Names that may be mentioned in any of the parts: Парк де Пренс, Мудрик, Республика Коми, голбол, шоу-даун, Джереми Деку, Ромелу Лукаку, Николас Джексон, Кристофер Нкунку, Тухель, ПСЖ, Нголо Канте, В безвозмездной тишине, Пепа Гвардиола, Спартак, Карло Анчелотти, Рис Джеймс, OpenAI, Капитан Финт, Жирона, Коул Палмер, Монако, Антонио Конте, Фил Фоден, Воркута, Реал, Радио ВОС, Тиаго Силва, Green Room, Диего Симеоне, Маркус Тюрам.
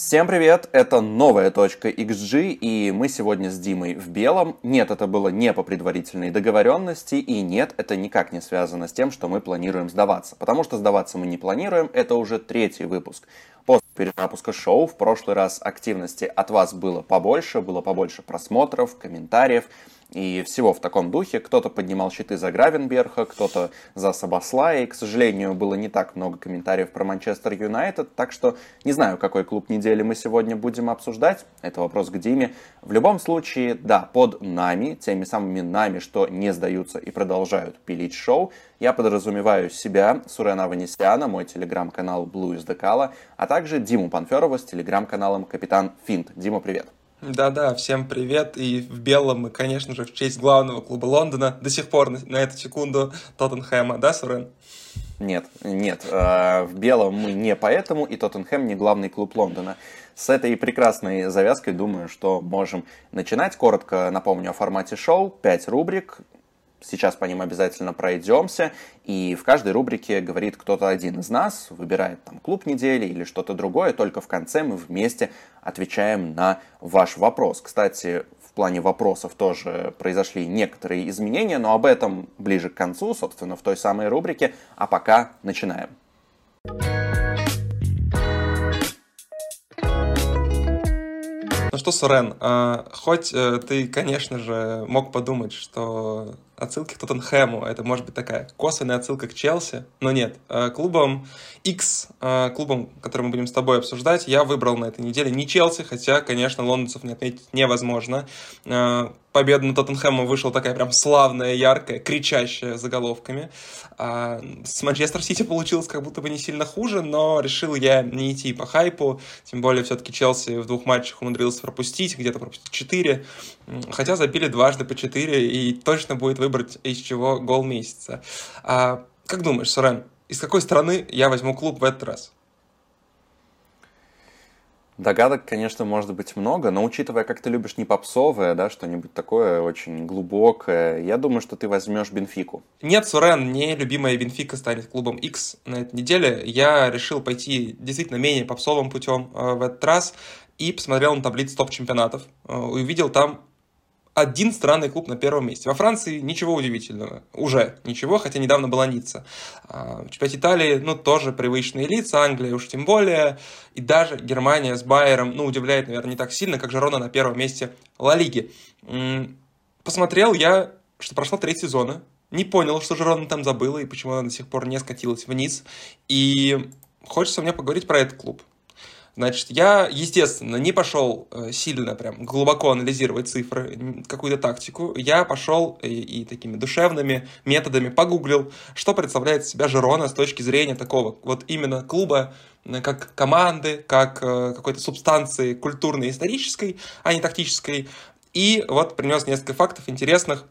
Всем привет, это новая точка xG, и мы сегодня с Димой в белом. Нет, это было не по предварительной договоренности, и нет, это никак не связано с тем, что мы планируем сдаваться. Потому что сдаваться мы не планируем, это уже третий выпуск. После перезапуска шоу в прошлый раз активности от вас было побольше просмотров, комментариев и всего в таком духе. Кто-то поднимал щиты за Гравенберха, кто-то за Сабаслая. И, к сожалению, было не так много комментариев про Манчестер Юнайтед. Так что не знаю, какой клуб недели мы сегодня будем обсуждать. Это вопрос к Диме. В любом случае, да, под нами, теми самыми нами, что не сдаются и продолжают пилить шоу, я подразумеваю себя, Сурена Аванесьяна, мой телеграм-канал Blue Is The Color, а также Диму Панферова с телеграм-каналом Капитан Финт. Дима, привет! Да-да, всем привет, и в белом мы, конечно же, в честь главного клуба Лондона, до сих пор на эту секунду Тоттенхэма, да, Сурен? Нет, в белом мы не поэтому, и Тоттенхэм не главный клуб Лондона. С этой прекрасной завязкой, думаю, что можем начинать. Коротко напомню о формате шоу, 5 рубрик. Сейчас по ним обязательно пройдемся, и в каждой рубрике говорит кто-то один из нас, выбирает там клуб недели или что-то другое, только в конце мы вместе отвечаем на ваш вопрос. Кстати, в плане вопросов тоже произошли некоторые изменения, но об этом ближе к концу, собственно, в той самой рубрике, а пока начинаем. Ну что, Сурен, хоть ты, конечно же, мог подумать, что отсылки к Тоттенхэму, это может быть такая косвенная отсылка к Челси, но нет. Клубом X, клубом, который мы будем с тобой обсуждать, я выбрал на этой неделе не Челси, хотя, конечно, лондонцев не отметить невозможно. Победа над Тоттенхэмом вышла такая прям славная, яркая, кричащая заголовками. С Манчестер Сити получилось как будто бы не сильно хуже, но решил я не идти по хайпу, тем более все-таки Челси в двух матчах умудрился пропустить, где-то пропустить 4, хотя забили дважды по 4 и точно будет выбрать из чего гол месяца. Как думаешь, Сурен, из какой страны я возьму клуб в этот раз? Догадок, конечно, может быть много, но учитывая, как ты любишь не попсовое, да, что-нибудь такое очень глубокое, я думаю, что ты возьмешь Бенфику. Нет, Сурен, не любимая Бенфика станет клубом X на этой неделе. Я решил пойти действительно менее попсовым путем в этот раз и посмотрел на таблицу топ-чемпионатов. Увидел там один странный клуб на первом месте. Во Франции ничего удивительного. Уже ничего, хотя недавно была Ницца. Чемпионат Италии, ну, тоже привычные лица. Англия уж тем более. И даже Германия с Байером, ну, удивляет, наверное, не так сильно, как Жирона на первом месте Ла Лиги. Посмотрел я, что прошло 3 сезона. Не понял, что Жирона там забыла и почему она до сих пор не скатилась вниз. И хочется мне поговорить про этот клуб. Значит, я, естественно, не пошел сильно прям глубоко анализировать цифры, какую-то тактику. Я пошел и такими душевными методами погуглил, что представляет себя Жирона с точки зрения такого вот именно клуба, как команды, как какой-то субстанции культурной, исторической, а не тактической. И вот принес несколько фактов интересных.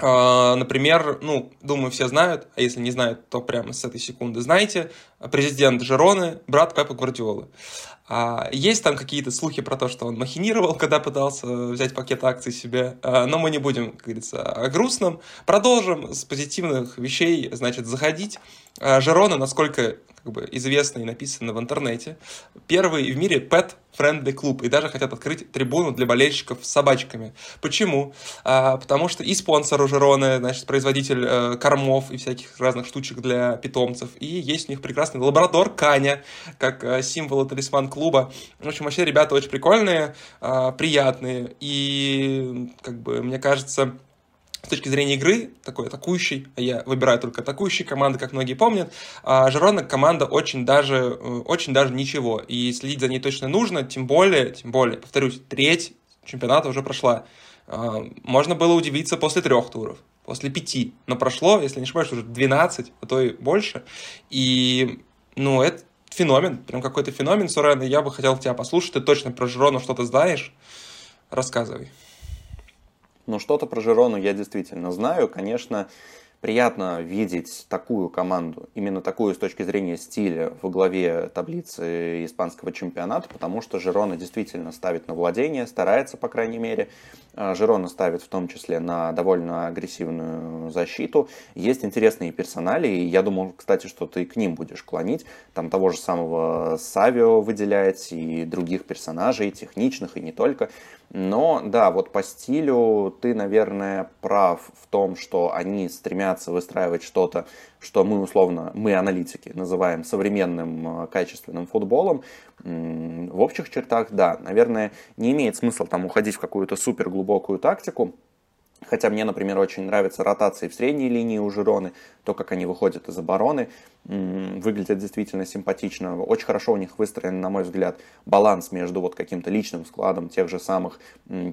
Например, ну, думаю, все знают, а если не знают, то прямо с этой секунды знаете, президент Жироны, брат Пепа Гвардиолы. Есть там какие-то слухи про то, что он махинировал, когда пытался взять пакет акций себе, но мы не будем, как говорится, о грустном. Продолжим с позитивных вещей, значит, заходить. Жирона, насколько как бы известно и написано в интернете, первый в мире pet-friendly клуб, и даже хотят открыть трибуну для болельщиков с собачками. Почему? Потому что и спонсор у Жироны, значит, производитель кормов и всяких разных штучек для питомцев, и есть у них прекрасный лабрадор Каня, как символ и талисман клуба. В общем, вообще ребята очень прикольные, приятные, и, как бы, мне кажется, с точки зрения игры, такой атакующий, я выбираю только атакующие команды, как многие помнят, Жирона команда очень даже ничего, и следить за ней точно нужно, тем более, повторюсь, треть чемпионата уже прошла. Можно было удивиться после 3 туров, после 5, но прошло, если не ошибаюсь, уже 12, а то и больше, и, ну, это феномен, прям какой-то феномен, Сурен, я бы хотел тебя послушать, ты точно про Жирону что-то знаешь, рассказывай. Ну, что-то про Жирону я действительно знаю. Конечно, Приятно видеть такую команду, именно такую с точки зрения стиля, во главе таблицы испанского чемпионата, потому что Жирона действительно ставит на владение, старается, по крайней мере. Жирона ставит в том числе на довольно агрессивную защиту. Есть интересные персонали, и я думал, кстати, что ты к ним будешь клонить. Там того же самого Савио выделять, и других персонажей, техничных, и не только. Но да, вот по стилю ты, наверное, прав в том, что они стремятся выстраивать что-то, что мы условно, мы аналитики, называем современным качественным футболом. В общих чертах, да, наверное, не имеет смысла там уходить в какую-то суперглубокую тактику. Хотя мне, например, очень нравятся ротации в средней линии у Жироны, то, как они выходят из обороны, выглядят действительно симпатично. Очень хорошо у них выстроен, на мой взгляд, баланс между вот каким-то личным вкладом тех же самых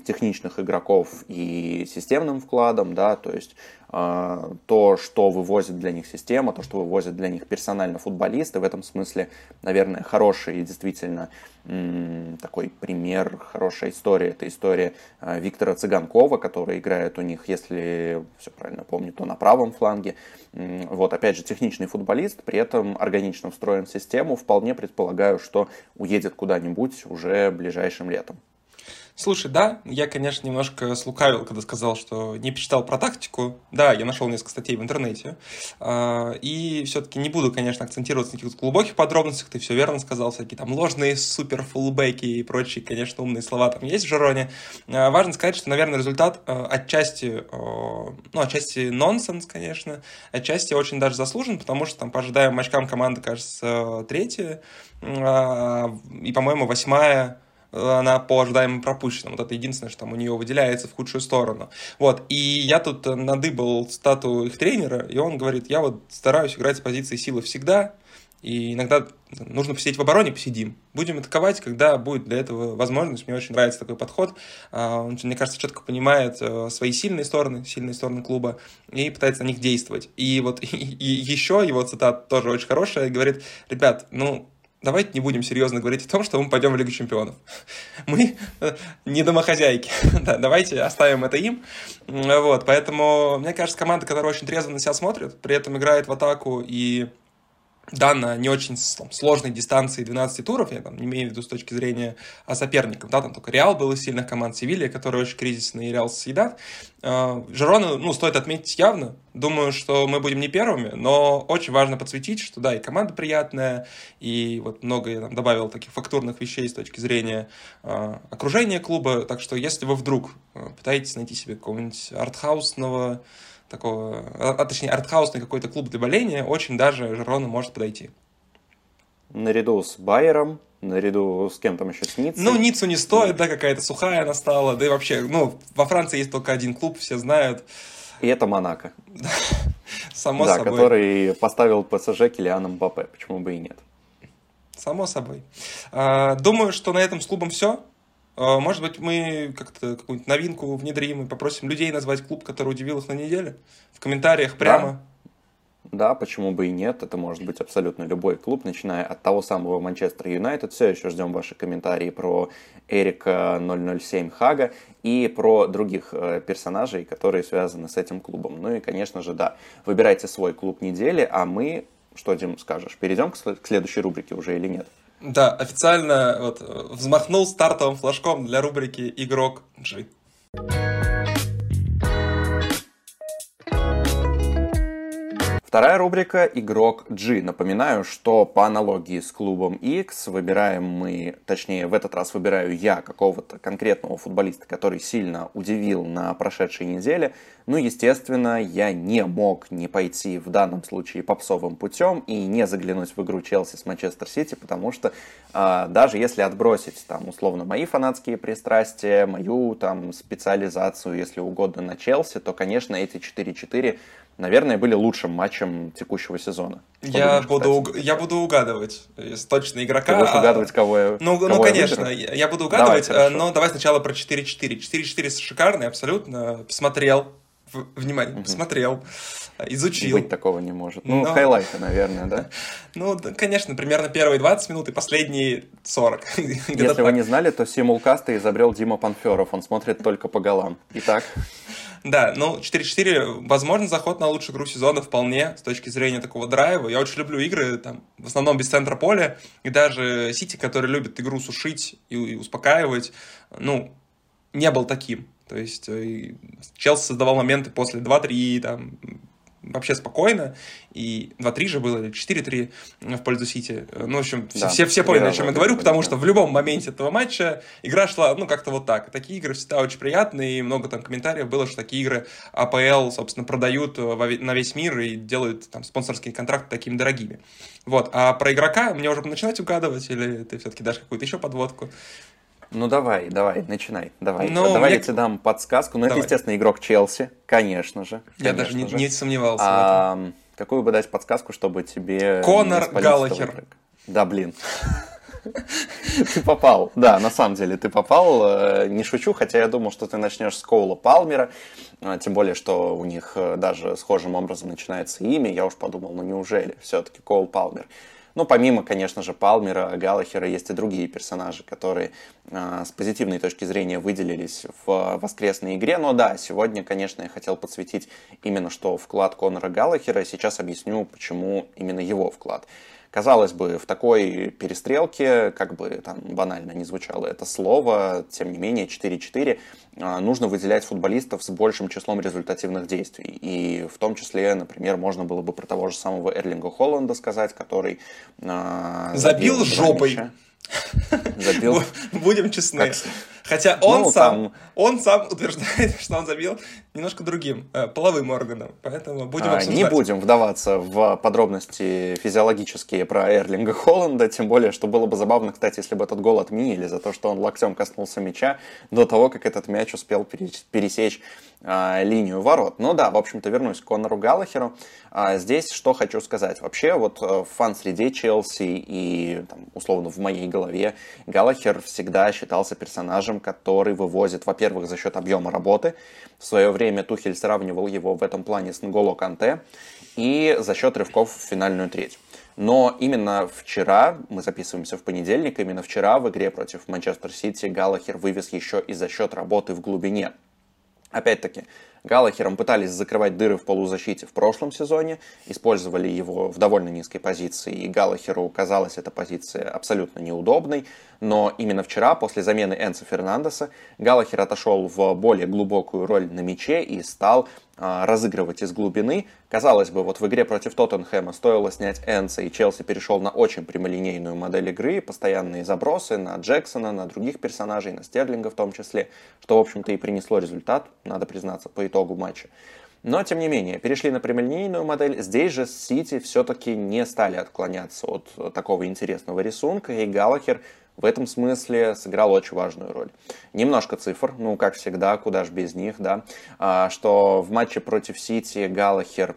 техничных игроков и системным вкладом, да, то есть то, что вывозит для них система, то, что вывозит для них персонально футболисты. В этом смысле, наверное, хороший действительно такой пример, хорошая история. Это история Виктора Циганкова, который играет у них, если все правильно помню, то на правом фланге. Вот, опять же, техничный футболист, при этом органично встроен в систему. Вполне предполагаю, что уедет куда-нибудь уже ближайшим летом. Слушай, да, я, конечно, немножко слукавил, когда сказал, что не почитал про тактику. Да, я нашел несколько статей в интернете. И все-таки не буду, конечно, акцентироваться на каких-то глубоких подробностях. Ты все верно сказал, всякие там ложные суперфулбеки и прочие, конечно, умные слова там есть в Жироне. Важно сказать, что, наверное, результат отчасти, ну, отчасти нонсенс, конечно, отчасти очень даже заслужен, потому что там по ожидаемым очкам команда, кажется, третья и, по-моему, восьмая. Она по ожидаемым пропущенным. Вот это единственное, что там у нее выделяется в худшую сторону. Вот. И я тут надыбал стату их тренера, и он говорит: я вот стараюсь играть с позиции силы всегда, и иногда нужно посидеть в обороне, посидим. Будем атаковать, когда будет для этого возможность. Мне очень нравится такой подход. Он, мне кажется, четко понимает свои сильные стороны клуба, и пытается на них действовать. И вот и еще его цитата тоже очень хорошая. Говорит: ребят, ну, давайте не будем серьезно говорить о том, что мы пойдем в Лигу чемпионов. Мы не домохозяйки. Да, давайте оставим это им. Вот, поэтому, мне кажется, команда, которая очень трезво на себя смотрит, при этом играет в атаку и... Да, на не очень сложной дистанции 12 туров, я там не имею в виду с точки зрения соперников, да, там только Реал был из сильных команд, Севилья, которые очень кризисные, и Реал съедат. Жирону, ну, стоит отметить явно, думаю, что мы будем не первыми, но очень важно подсветить, что да, и команда приятная, и вот много я там добавил таких фактурных вещей с точки зрения окружения клуба, так что если вы вдруг пытаетесь найти себе какого-нибудь артхаусного, такого, а точнее, артхаусный какой-то клуб для боления, очень даже Жирона может подойти. Наряду с Байером, наряду с кем там еще, с Ниццей. Ну, Ниццу не стоит, да, какая-то сухая она стала, да и вообще, ну, во Франции есть только один клуб, все знают. И это Монако. Само собой. Да, который поставил ПСЖ Кильяна Мбаппе, почему бы и нет. Само собой. Думаю, что на этом с клубом все. Может быть, мы как-то какую-нибудь новинку внедрим и попросим людей назвать клуб, который удивил их на неделе? В комментариях прямо. Да, почему бы и нет. Это может быть абсолютно любой клуб, начиная от того самого Манчестер Юнайтед. Все еще ждем ваши комментарии про Эрика 007 Хага и про других персонажей, которые связаны с этим клубом. Ну и, конечно же, да, выбирайте свой клуб недели, а мы, что, Дим, скажешь, перейдем к следующей рубрике уже или нет? Да, официально вот, взмахнул стартовым флажком для рубрики «Игрок G». Вторая рубрика «Игрок G». Напоминаю, что по аналогии с клубом X выбираем мы, точнее, в этот раз выбираю я какого-то конкретного футболиста, который сильно удивил на прошедшей неделе. Ну, естественно, я не мог не пойти в данном случае попсовым путем и не заглянуть в игру Челси с Манчестер Сити, потому что даже если отбросить, там, условно, мои фанатские пристрастия, мою, там, специализацию, если угодно, на Челси, то, конечно, эти 4-4... наверное, были лучшим матчем текущего сезона. Я буду угадывать точно игрока. Ты будешь угадывать, кого я... Ну, конечно, я буду угадывать, давай, но давай сначала про 4-4. 4-4 шикарный, абсолютно. Посмотрел. Посмотрел. изучил. Быть такого не может. Ну, но... хайлайты, наверное, да? Ну, конечно, примерно первые 20 минут и последние 40. Если вы не знали, то симулкасты изобрел Дима Панферов. Он смотрит только по голам. Итак... Да, ну 4-4, возможно, заход на лучшую игру сезона вполне с точки зрения такого драйва. Я очень люблю игры, там, в основном без центра поля. И даже Сити, который любит игру сушить и успокаивать, ну, не был таким. То есть Челси создавал моменты после 2-3, там, вообще спокойно. И 2-3 же было, или 4-3 в пользу Сити. Ну, в общем, да, все поняли, о чем я говорю, потому что в любом моменте этого матча игра шла, ну, как-то вот так. Такие игры всегда очень приятные, и много там комментариев было, что такие игры АПЛ, собственно, продают на весь мир и делают там спонсорские контракты такими дорогими. Вот, а про игрока мне уже начинать угадывать, или ты все-таки дашь какую-то еще подводку? Ну, давай, начинай, давай. Но давай я тебе дам подсказку. Ну, это, естественно, игрок Челси, конечно же. Я даже не сомневался в этом. Какую бы дать подсказку, чтобы тебе... Конор Галлахер. Да, блин. Ты попал, да, на самом деле ты попал, не шучу, хотя я думал, что ты начнешь с Коула Палмера, тем более, что у них даже схожим образом начинается имя, я уж подумал, ну неужели все-таки Коул Палмер. Ну, помимо, конечно же, Палмера, Галлахера, есть и другие персонажи, которые с позитивной точки зрения выделились в воскресной игре. Но да, сегодня, конечно, я хотел подсветить именно что вклад Конора Галлахера. Сейчас объясню, почему именно его вклад. Казалось бы, в такой перестрелке, как бы там банально не звучало это слово, тем не менее 4-4, нужно выделять футболистов с большим числом результативных действий. И в том числе, например, можно было бы про того же самого Эрлинга Холланда сказать, который... Забил жопой. Забил. Будем честны. Как... Хотя он, ну, сам, там... он сам утверждает, что он забил немножко другим, половым органом. Поэтому будем обсуждать. Не будем вдаваться в подробности физиологические про Эрлинга Холланда. Тем более, что было бы забавно, кстати, если бы этот гол отменили за то, что он локтем коснулся мяча до того, как этот мяч успел пересечь линию ворот. Ну да, в общем-то, вернусь к Конору Галлахеру. Здесь что хочу сказать. Вообще, вот в фан-среде Челси и, там, условно, в моей голове Галлахер всегда считался персонажем, который вывозит, во-первых, за счет объема работы. В свое время Тухель сравнивал его в этом плане с Нголо Канте. И за счет рывков в финальную треть. Но именно вчера, мы записываемся в понедельник, именно вчера в игре против Манчестер Сити Галлахер вывез еще и за счет работы в глубине. Опять-таки, Галлахером пытались закрывать дыры в полузащите в прошлом сезоне, использовали его в довольно низкой позиции, и Галлахеру казалась эта позиция абсолютно неудобной, но именно вчера, после замены Энцо Фернандеса, Галлахер отошел в более глубокую роль на мяче и стал разыгрывать из глубины. Казалось бы, вот в игре против Тоттенхэма стоило снять Энцо, и Челси перешел на очень прямолинейную модель игры, постоянные забросы на Джексона, на других персонажей, на Стерлинга в том числе, что, в общем-то, и принесло результат, надо признаться, по итогу матча. Но, тем не менее, перешли на прямолинейную модель. Здесь же Сити все-таки не стали отклоняться от такого интересного рисунка, и Галлахер в этом смысле сыграл очень важную роль. Немножко цифр, ну, как всегда, куда же без них, да. Что в матче против Сити Галлахер,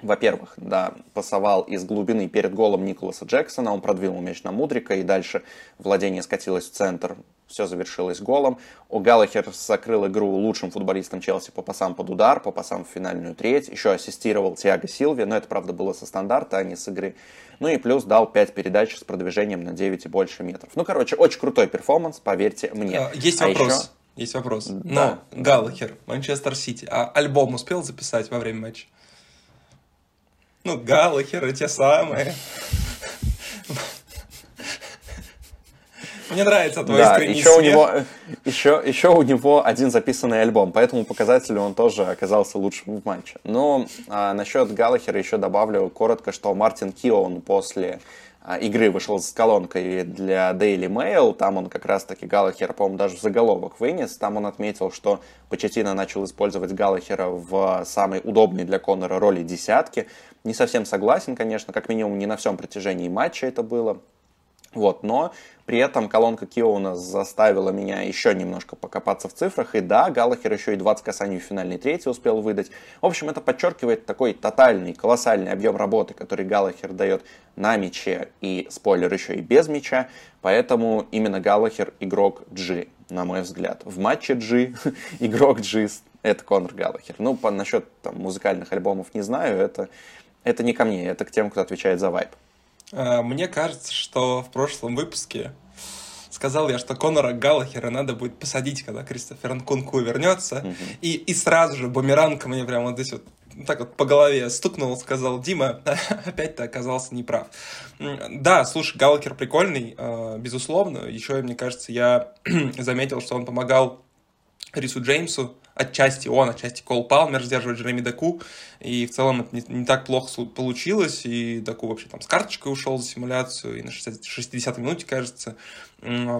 во-первых, да, пасовал из глубины перед голом Николаса Джексона, он продвинул мяч на Мудрика, и дальше владение скатилось в центр, все завершилось голом. У Галлахер закрыл игру лучшим футболистом Челси по пасам под удар, по пасам в финальную треть, еще ассистировал Тиаго Силве, но это, правда, было со стандарта, а не с игры. Ну и плюс дал 5 передач с продвижением на 9 и больше метров. Ну, короче, очень крутой перформанс, поверьте мне. Есть вопрос, есть вопрос. Но Галлахер, Манчестер Сити, а альбом успел записать во время матча? Ну, Галлахеры те самые. Мне нравится твой искренний смех. Еще у него один записанный альбом, поэтому показателю он тоже оказался лучшим в матче. Но насчет Галлахера еще добавлю коротко, что Мартин Кио, он после игры вышел с колонкой для Daily Mail, там он как раз-таки Галлахера, по-моему, даже в заголовок вынес, там он отметил, что Почеттино начал использовать Галлахера в самой удобной для Конора роли десятки. Не совсем согласен, конечно, как минимум не на всем протяжении матча это было. Вот, но при этом колонка Киона заставила меня еще немножко покопаться в цифрах. И да, Галлахер еще и 20 касаний в финальной трети успел выдать. В общем, это подчеркивает такой тотальный, колоссальный объем работы, который Галлахер дает на мяче и, спойлер, еще и без мяча. Поэтому именно Галлахер игрок G. на мой взгляд. В матче G игрок G это Конор Галлахер. Ну, насчет там, музыкальных альбомов не знаю, это не ко мне, это к тем, кто отвечает за вайб. Мне кажется, что в прошлом выпуске сказал я, что Конора Галлахера надо будет посадить, когда Кристофер Нкунку вернется, и сразу же бумеранг мне прямо вот здесь вот так вот по голове стукнул, сказал: Дима, опять ты оказался неправ. Да, слушай, Галлахер прикольный, безусловно. Еще, мне кажется, я заметил, что он помогал Рису Джеймсу, отчасти Коул Палмер сдерживает Джереми Деку, и в целом это не так плохо получилось, и Деку вообще там с карточкой ушел за симуляцию, и на 60-й минуте, кажется,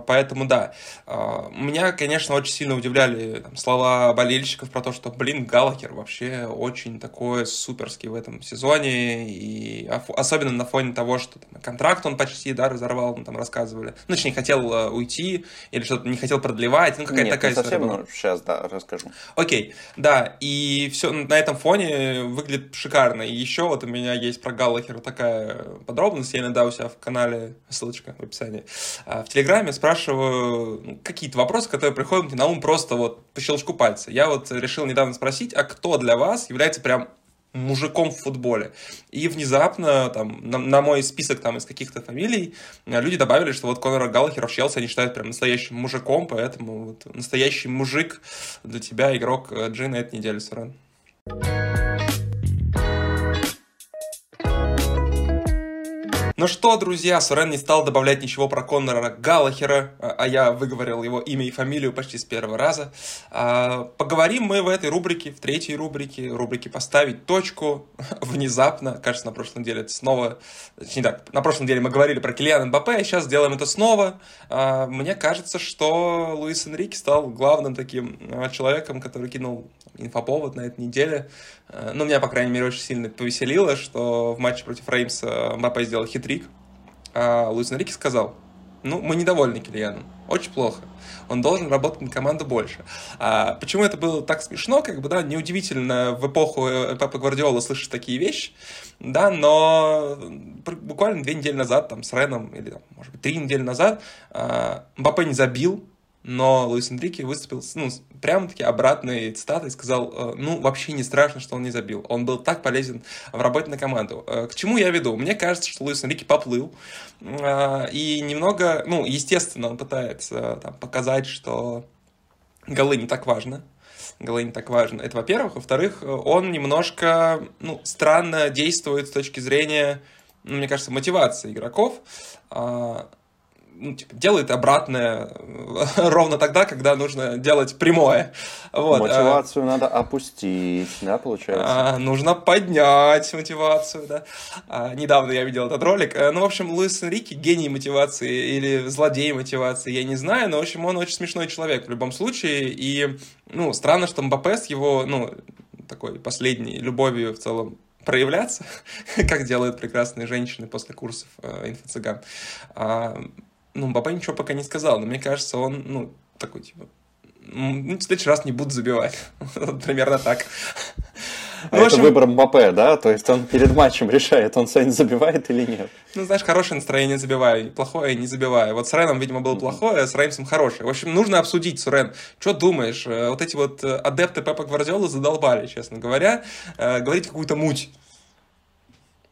поэтому да. Меня, конечно, очень сильно удивляли там слова болельщиков про то, что, Галлахер вообще очень такой суперский в этом сезоне, и особенно на фоне того, что там, контракт он почти, разорвал, там рассказывали, не хотел уйти, или что-то не хотел продлевать, какая-то такая история. Нет, не совсем, но сейчас, расскажу. Окей, да, и все на этом фоне выглядит шикарно. И еще вот у меня есть про Галлахера такая подробность. Я иногда у себя в канале, ссылочка в описании, в Телеграме спрашиваю какие-то вопросы, которые приходят мне на ум просто вот по щелчку пальца. Я вот решил недавно спросить, а кто для вас является прям мужиком в футболе. И внезапно там, на мой список там, из каких-то фамилий люди добавили, что вот Конора Галлахера в Челси они считают прям настоящим мужиком, поэтому вот, настоящий мужик для тебя игрок G на этой неделе, Сурен. Ну что, друзья, Сурен не стал добавлять ничего про Конора Галлахера, а я выговорил его имя и фамилию почти с первого раза. Поговорим мы в этой рубрике, в третьей рубрике «Поставить точку». Внезапно, кажется, на прошлой неделе это снова... на прошлой неделе мы говорили про Кильяна Мбаппе, а сейчас сделаем это снова. Мне кажется, что Луис Энрике стал главным таким человеком, который кинул инфоповод на этой неделе. Ну, меня, по крайней мере, очень сильно повеселило, что в матче против Реймса Мбаппе сделал хитрик. А Луис Энрике сказал: мы недовольны Кильяном, очень плохо, он должен работать на команду больше. Почему это было так смешно, неудивительно в эпоху Пепа Гвардиола слышать такие вещи, да, но буквально 2 недели назад, там, с Реном, или, там, может быть, 3 недели назад Мбаппе не забил, но Луис Энрике выступил с прямо-таки обратной цитатой, сказал: вообще не страшно, что он не забил. Он был так полезен в работе на команду. К чему я веду? Мне кажется, что Луис Энрике поплыл. И немного, естественно, он пытается показать, что голы не так важно. Это, во-первых. Во-вторых, он немножко странно действует с точки зрения, мне кажется, мотивации игроков. Делает обратное ровно тогда, когда нужно делать прямое. Вот. Мотивацию надо опустить, да, получается? Нужно поднять мотивацию, да. Недавно я видел этот ролик. В общем, Луис Энрике гений мотивации или злодей мотивации, я не знаю, но, в общем, он очень смешной человек в любом случае. И, странно, что Мбаппе с его, такой последней любовью в целом проявляться, как делают прекрасные женщины после курсов инфо-цыган. Мбаппе ничего пока не сказал, но мне кажется, он, такой, в следующий раз не буду забивать. Примерно так. Это выбор Мбаппе, да? То есть он перед матчем решает, он сегодня забивает или нет. Хорошее настроение забиваю, плохое не забиваю. Вот с Реном, видимо, было плохое, а с Реймсом хорошее. В общем, нужно обсудить, Сурен, что думаешь? Вот эти вот адепты Пепа Гвардиолы задолбали, честно говоря, говорить какую-то муть.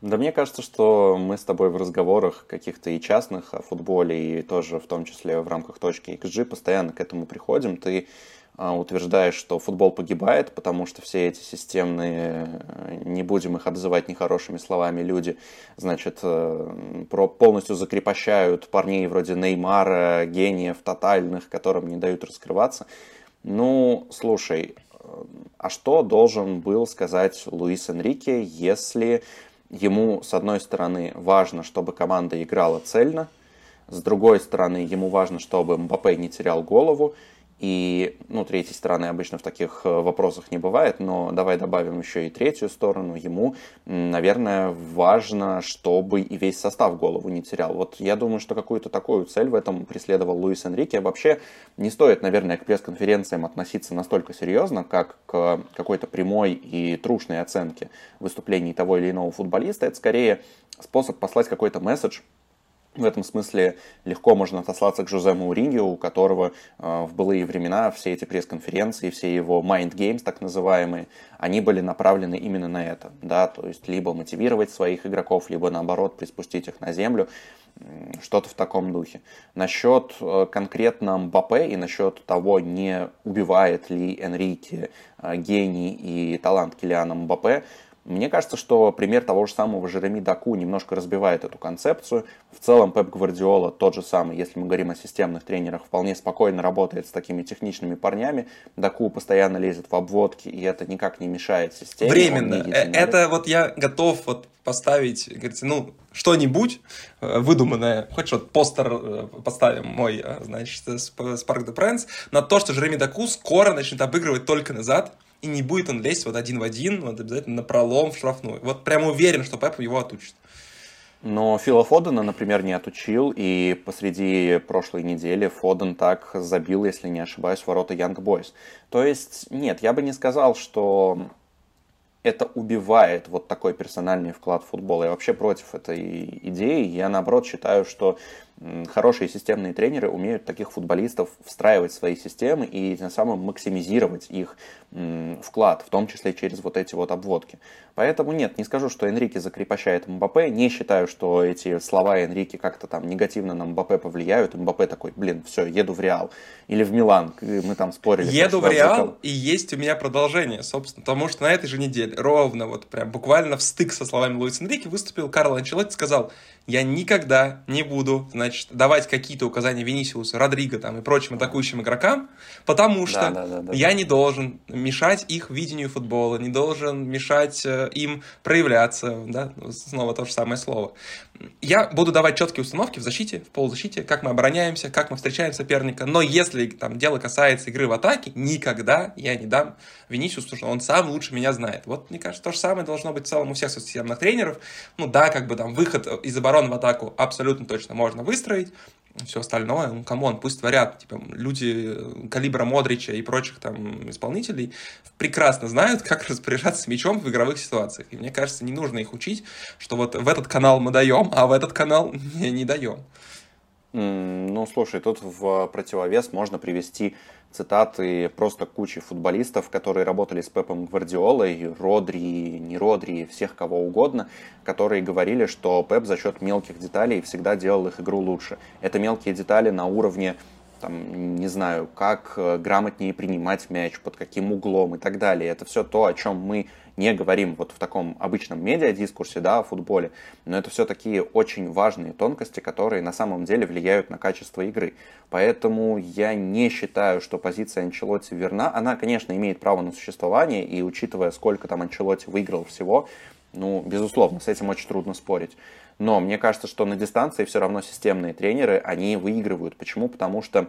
Да мне кажется, что мы с тобой в разговорах каких-то и частных о футболе, и тоже в том числе в рамках точки xG постоянно к этому приходим. Ты утверждаешь, что футбол погибает, потому что все эти системные, не будем их обзывать нехорошими словами, люди, полностью закрепощают парней вроде Неймара, гениев тотальных, которым не дают раскрываться. Слушай, а что должен был сказать Луис Энрике, если... Ему, с одной стороны, важно, чтобы команда играла цельно, с другой стороны, ему важно, чтобы Мбаппе не терял голову, и, третьей стороны обычно в таких вопросах не бывает, но давай добавим еще и третью сторону, ему, наверное, важно, чтобы и весь состав голову не терял. Вот я думаю, что какую-то такую цель в этом преследовал Луис Энрике. Вообще не стоит, наверное, к пресс-конференциям относиться настолько серьезно, как к какой-то прямой и трушной оценке выступлений того или иного футболиста. Это скорее способ послать какой-то месседж В этом смысле легко можно отослаться к Жозе Муриньо, у которого в былые времена все эти пресс-конференции, все его mind games, так называемые, они были направлены именно на это. Да? То есть либо мотивировать своих игроков, либо наоборот приспустить их на землю. Что-то в таком духе. Насчет конкретно Мбаппе и насчет того, не убивает ли Энрике гений и талант Килиана Мбаппе, мне кажется, что пример того же самого Жереми Деку немножко разбивает эту концепцию. В целом Пеп Гвардиола тот же самый, если мы говорим о системных тренерах, вполне спокойно работает с такими техничными парнями. Деку постоянно лезет в обводки, и это никак не мешает системе. Временно. Это вот я готов вот поставить, говорится, ну, что-нибудь выдуманное. Хочешь, вот постер поставим мой, значит, с Парк де Пренс, на то, что Жереми Деку скоро начнет обыгрывать только назад. И не будет он лезть вот один в один, вот обязательно на пролом в штрафную. Вот прям уверен, что Пеп его отучит. Но Фила Фодена, например, не отучил, и посреди прошлой недели Фоден так забил, если не ошибаюсь, ворота Янг Бойс. То есть, нет, я бы не сказал, что это убивает вот такой персональный вклад в футбол. Я вообще против этой идеи. Я, наоборот, считаю, что хорошие системные тренеры умеют таких футболистов встраивать в свои системы и тем самым максимизировать их вклад, в том числе через вот эти вот обводки. Поэтому нет, не скажу, что Энрике закрепощает Мбаппе, не считаю, что эти слова Энрике как-то там негативно на Мбаппе повлияют. Мбаппе такой, блин, все, еду в Реал или в Милан, мы там спорили. Еду в Реал, и есть у меня продолжение, собственно, потому что на этой же неделе ровно вот прям буквально встык со словами Луис Энрике выступил Карло Анчелотти, сказал: я никогда не буду, значит, давать какие-то указания Винисиусу, Родриго там и прочим атакующим игрокам, потому что я не должен мешать их видению футбола, не должен мешать им проявляться, да, снова то же самое слово. Я буду давать четкие установки в защите, в полузащите, как мы обороняемся, как мы встречаем соперника, но если там дело касается игры в атаке, никогда я не дам Винисиусу, потому что он сам лучше меня знает. Вот, мне кажется, то же самое должно быть в целом у всех системных тренеров. Ну да, как бы там выход из обороны в атаку абсолютно точно можно выстроить, все остальное, ну, камон, пусть творят, типа, люди калибра Модрича и прочих там исполнителей прекрасно знают, как распоряжаться с мячом в игровых ситуациях, и мне кажется, не нужно их учить, что вот в этот канал мы даем, а в этот канал не даем. Ну, слушай, тут в противовес можно привести цитаты просто кучи футболистов, которые работали с Пепом Гвардиолой, Родри, не Родри, всех кого угодно, которые говорили, что Пеп за счет мелких деталей всегда делал их игру лучше. Это мелкие детали на уровне, там, не знаю, как грамотнее принимать мяч, под каким углом и так далее. Это все то, о чем мы не говорим вот в таком обычном медиадискурсе, да, о футболе, но это все такие очень важные тонкости, которые на самом деле влияют на качество игры. Поэтому я не считаю, что позиция Анчелотти верна. Она, конечно, имеет право на существование, и учитывая, сколько там Анчелотти выиграл всего, ну, безусловно, с этим очень трудно спорить. Но мне кажется, что на дистанции все равно системные тренеры, они выигрывают. Почему? Потому что,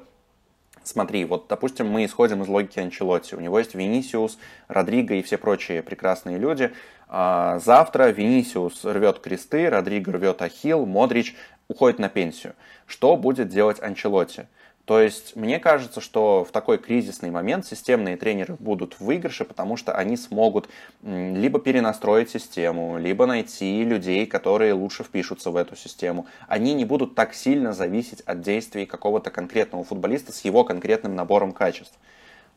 смотри, вот, допустим, мы исходим из логики Анчелотти. У него есть Винисиус, Родриго и все прочие прекрасные люди. Завтра Винисиус рвет кресты, Родриго рвет ахилл, Модрич уходит на пенсию. Что будет делать Анчелотти? То есть, мне кажется, что в такой кризисный момент системные тренеры будут в выигрыше, потому что они смогут либо перенастроить систему, либо найти людей, которые лучше впишутся в эту систему. Они не будут так сильно зависеть от действий какого-то конкретного футболиста с его конкретным набором качеств.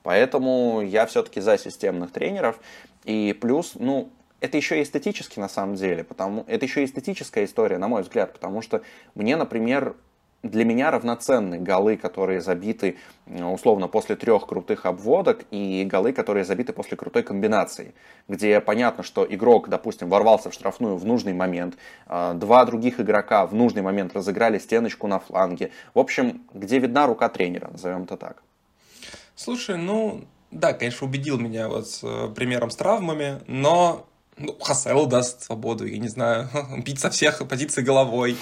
Поэтому я все-таки за системных тренеров. И плюс, ну, это еще и эстетически, на самом деле. Это еще и эстетическая история, на мой взгляд, потому что мне, например... Для меня равноценны голы, которые забиты, условно, после трех крутых обводок, и голы, которые забиты после крутой комбинации, где понятно, что игрок, допустим, ворвался в штрафную в нужный момент, два других игрока в нужный момент разыграли стеночку на фланге. В общем, где видна рука тренера, назовем это так. Слушай, ну, да, конечно, убедил меня вот с примером с травмами, но... Ну, Хасселу даст свободу, я не знаю, бить со всех позиций головой,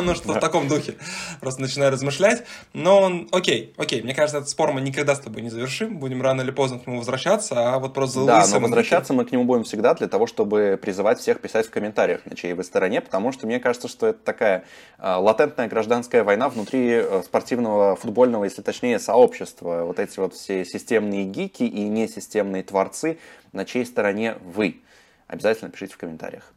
ну что в таком духе, просто начинаю размышлять, но он, окей, мне кажется, этот спор мы никогда с тобой не завершим, будем рано или поздно к нему возвращаться, а вот просто за Луисом... Да, но возвращаться мы к нему будем всегда для того, чтобы призывать всех писать в комментариях, на чьей вы стороне, потому что мне кажется, что это такая латентная гражданская война внутри спортивного, футбольного, если точнее, сообщества, вот эти вот все системные гики и несистемные творцы, на чьей стороне вы. Обязательно пишите в комментариях.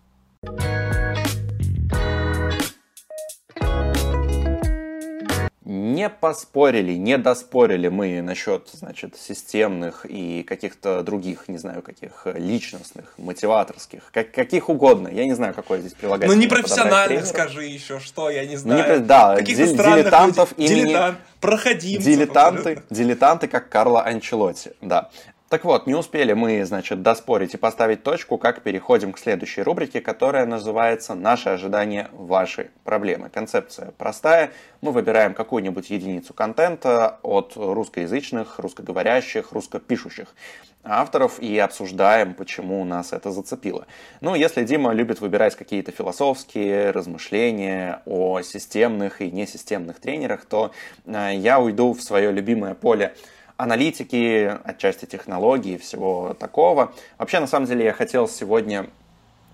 Не поспорили, не доспорили мы насчет, значит, системных и каких-то других, не знаю, каких личностных, мотиваторских, каких угодно. Я не знаю, какое здесь прилагательное. Ну, непрофессиональных, скажи еще, что, я не знаю. Да, дилетантов имени... Проходимцев. Дилетанты, как Карло Анчелотти, да. Так вот, не успели мы, значит, доспорить и поставить точку, как переходим к следующей рубрике, которая называется «Наши ожидания, ваши проблемы». Концепция простая. Мы выбираем какую-нибудь единицу контента от русскоязычных, русскоговорящих, русскопишущих авторов и обсуждаем, почему нас это зацепило. Ну, если Дима любит выбирать какие-то философские размышления о системных и несистемных тренерах, то я уйду в свое любимое поле аналитики, отчасти технологии и всего такого. Вообще, на самом деле, я хотел сегодня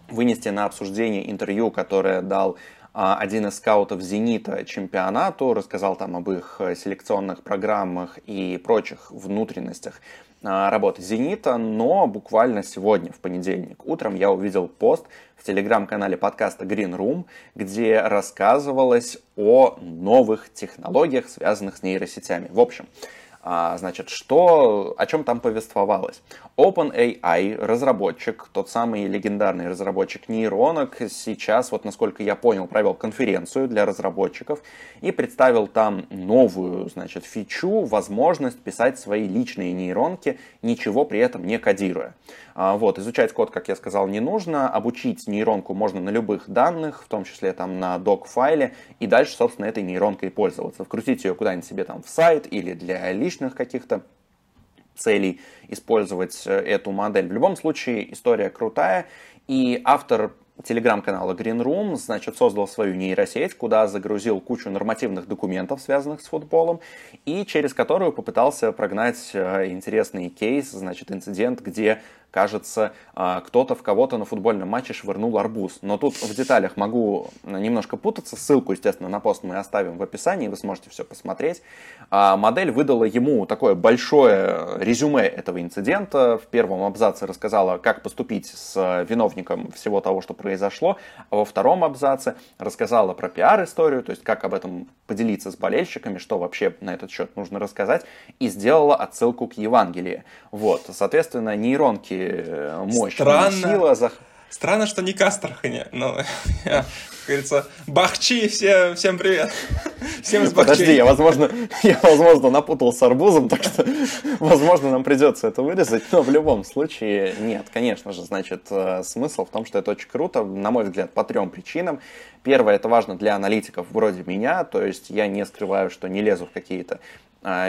вынести на обсуждение интервью, которое дал один из скаутов «Зенита» чемпионату, рассказал там об их селекционных программах и прочих внутренностях работы «Зенита», но буквально сегодня, в понедельник, утром я увидел пост в телеграм-канале подкаста Green Room, где рассказывалось о новых технологиях, связанных с нейросетями. В общем, значит, о чем там повествовалось? OpenAI, разработчик, тот самый легендарный разработчик нейронок, сейчас, вот насколько я понял, провел конференцию для разработчиков и представил там новую, значит, фичу, возможность писать свои личные нейронки, ничего при этом не кодируя. Вот, изучать код, как я сказал, не нужно, обучить нейронку можно на любых данных, в том числе там на док-файле, и дальше, собственно, этой нейронкой пользоваться. Вкрутить ее куда-нибудь себе там в сайт или для личных каких-то целей использовать эту модель. В любом случае, история крутая, и автор телеграм-канала Green Room, значит, создал свою нейросеть, куда загрузил кучу нормативных документов, связанных с футболом, и через которую попытался прогнать интересный кейс, значит, инцидент, где, кажется, кто-то в кого-то на футбольном матче швырнул арбуз. Но тут в деталях могу немножко путаться. Ссылку, естественно, на пост мы оставим в описании, вы сможете все посмотреть. Модель выдала ему такое большое резюме этого инцидента. В первом абзаце рассказала, как поступить с виновником всего того, что произошло, а во втором абзаце рассказала про пиар-историю, то есть как об этом поделиться с болельщиками, что вообще на этот счет нужно рассказать, и сделала отсылку к Евангелию. Вот, соответственно, нейронки мощная сила. Странно, что не к Астрахани, но, как говорится, бахчи, всем привет, всем с бахчи. Подожди, я, возможно, напутал с арбузом, так что, возможно, нам придется это вырезать, но в любом случае нет, конечно же, значит, смысл в том, что это очень круто, на мой взгляд, по трем причинам. Первое, это важно для аналитиков вроде меня, то есть я не скрываю, что не лезу в какие-то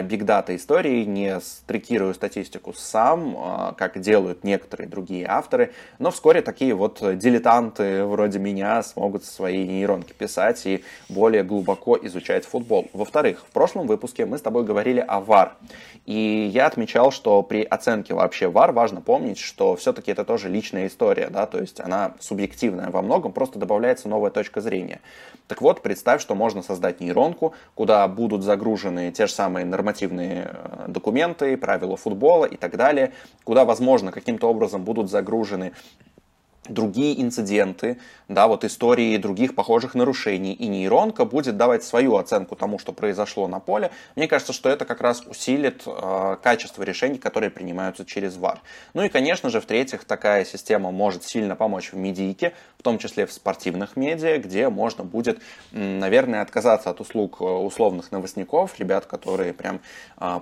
бигдата истории, не стрекирую статистику сам, как делают некоторые другие авторы, но вскоре такие вот дилетанты вроде меня смогут свои нейронки писать и более глубоко изучать футбол. Во-вторых, в прошлом выпуске мы с тобой говорили о ВАР, и я отмечал, что при оценке вообще ВАР важно помнить, что все-таки это тоже личная история, да, то есть она субъективная во многом, просто добавляется новая точка зрения. Так вот, представь, что можно создать нейронку, куда будут загружены те же самые нормативные документы, правила футбола и так далее, куда, возможно, каким-то образом будут загружены другие инциденты, да, вот истории других похожих нарушений, и нейронка будет давать свою оценку тому, что произошло на поле. Мне кажется, что это как раз усилит качество решений, которые принимаются через ВАР. Ну и, конечно же, в-третьих, такая система может сильно помочь в медийке, в том числе в спортивных медиа, где можно будет, наверное, отказаться от услуг условных новостников, ребят, которые прям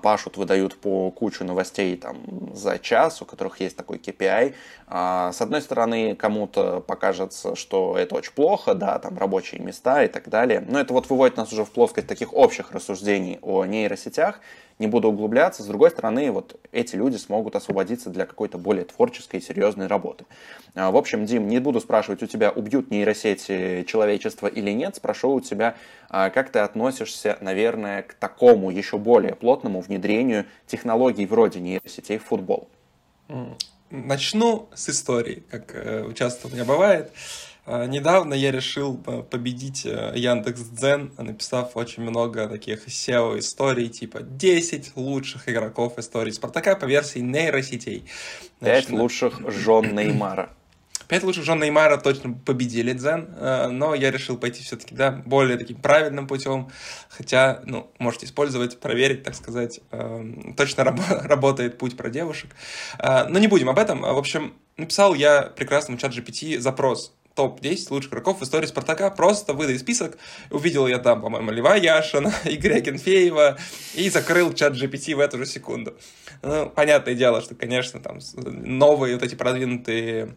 пашут, выдают по кучу новостей там за час, у которых есть такой KPI. С одной стороны, кому-то покажется, что это очень плохо, да, там рабочие места и так далее. Но это вот выводит нас уже в плоскость таких общих рассуждений о нейросетях. Не буду углубляться. С другой стороны, вот эти люди смогут освободиться для какой-то более творческой и серьезной работы. В общем, Дим, не буду спрашивать у тебя, убьют нейросети человечество или нет. Спрошу у тебя, как ты относишься, наверное, к такому еще более плотному внедрению технологий вроде нейросетей в футбол? Начну с истории, как часто у меня бывает. Недавно я решил победить Яндекс.Дзен, написав очень много таких SEO-историй, типа 10 лучших игроков истории Спартака по версии нейросетей. 5 лучших жен Неймара. Нет, лучше уже Неймара точно победили Дзен, но я решил пойти все-таки, да, более таким правильным путем, хотя, ну, можете использовать, проверить, так сказать, точно работает путь про девушек. Но не будем об этом. В общем, написал я прекрасному чат GPT запрос. Топ-10 лучших игроков в истории Спартака. Просто выдай список. Увидел я там, по-моему, Льва Яшина, Игоря Кенфеева, и закрыл чат GPT в эту же секунду. Ну, понятное дело, что, конечно, там новые вот эти продвинутые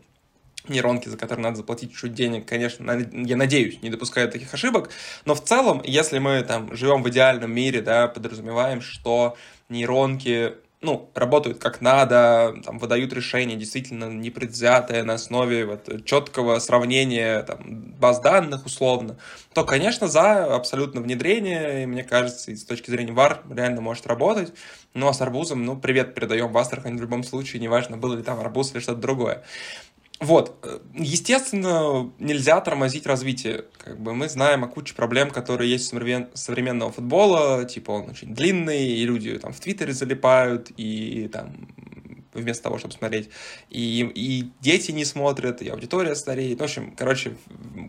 нейронки, за которые надо заплатить чуть денег, конечно, я надеюсь, не допускают таких ошибок. Но в целом, если мы там живем в идеальном мире, да, подразумеваем, что нейронки... ну, работают как надо, там, выдают решения действительно непредвзятые на основе вот, четкого сравнения там, баз данных условно, то, конечно, за абсолютно внедрение, и, мне кажется, и с точки зрения ВАР реально может работать. Ну, а с арбузом, ну, привет передаем в Астрахань в любом случае, неважно, был ли там арбуз или что-то другое. Вот, естественно, нельзя тормозить развитие. Как бы мы знаем о куче проблем, которые есть у современного футбола, типа он очень длинный, и люди там в Твиттере залипают, и там вместо того, чтобы смотреть, и дети не смотрят, и аудитория стареет. В общем, короче,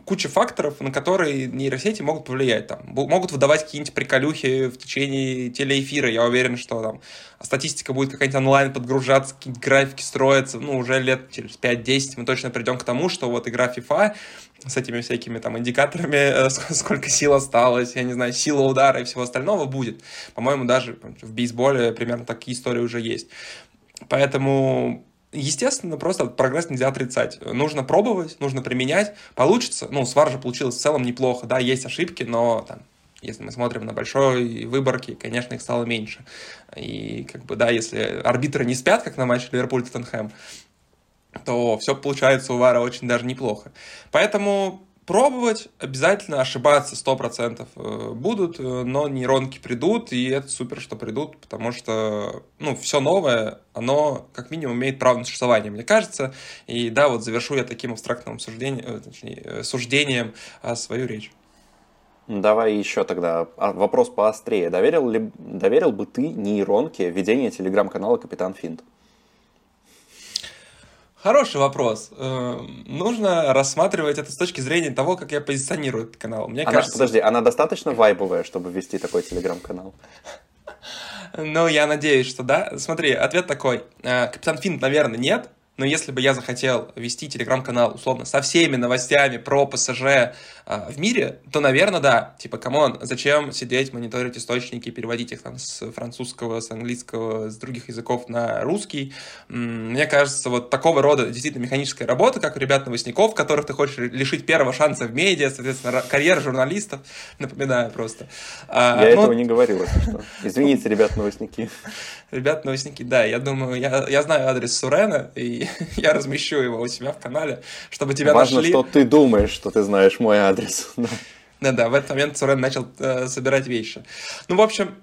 куча факторов, на которые нейросети могут повлиять. Там, могут выдавать какие-нибудь приколюхи в течение телеэфира. Я уверен, что там статистика будет какая-нибудь онлайн подгружаться, какие-нибудь графики строятся. Ну, уже лет через 5-10 мы точно придем к тому, что вот игра FIFA с этими всякими там индикаторами, сколько сил осталось, я не знаю, сила удара и всего остального будет. По-моему, даже в бейсболе примерно такие истории уже есть. Поэтому, естественно, просто прогресс нельзя отрицать. Нужно пробовать, нужно применять. Получится. Ну, с VAR же получилось в целом неплохо. Да, есть ошибки, но там, если мы смотрим на большой выборки, конечно, их стало меньше. И, как бы, да, если арбитры не спят, как на матче Ливерпуль-Тоттенхэм, то все получается у VAR очень даже неплохо. Поэтому... пробовать, обязательно ошибаться 100% будут, но нейронки придут, и это супер, что придут, потому что, ну, все новое, оно, как минимум, имеет право на существование, мне кажется. И да, вот завершу я таким абстрактным суждением свою речь. Давай еще тогда вопрос поострее. Доверил бы ты нейронке ведение телеграм-канала «Капитан Финт»? Хороший вопрос. Нужно рассматривать это с точки зрения того, как я позиционирую этот канал. Мне кажется... Подожди, она достаточно вайбовая, чтобы вести такой телеграм-канал? Ну, я надеюсь, что да. Смотри, ответ такой. Капитан Финт, наверное, нет. Но если бы я захотел вести телеграм-канал, условно, со всеми новостями про ПСЖ в мире, то, наверное, да. Типа, камон, зачем сидеть, мониторить источники, переводить их там с французского, с английского, с других языков на русский. Мне кажется, вот такого рода действительно механическая работа, как у ребят-новостников, которых ты хочешь лишить первого шанса в медиа, соответственно, карьера журналистов, напоминаю просто. Этого не говорил, если что. Извините, ребят-новостники. Ребят-новостники, да. Я думаю, я знаю адрес Сурена, и я размещу его у себя в канале, чтобы тебя нашли. Важно, что ты думаешь, что ты знаешь мой адрес. Да-да, в этот момент Сурен начал собирать вещи. Ну, в общем,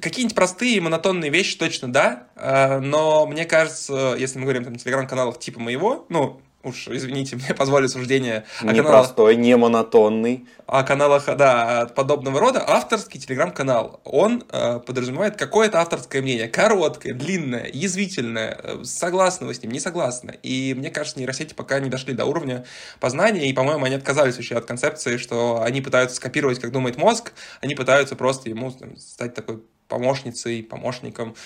какие-нибудь простые монотонные вещи точно да, но мне кажется, если мы говорим там о телеграм-каналах типа моего, ну, уж извините, мне позволит суждение о каналах... Непростой, не монотонный. О каналах, да, подобного рода. Авторский телеграм-канал. Он подразумевает какое-то авторское мнение. Короткое, длинное, язвительное. Согласны вы с ним, не согласны. И мне кажется, нейросети пока не дошли до уровня познания. И, по-моему, они отказались еще от концепции, что они пытаются скопировать, как думает мозг. Они пытаются просто ему там, стать такой... помощницей, помощником.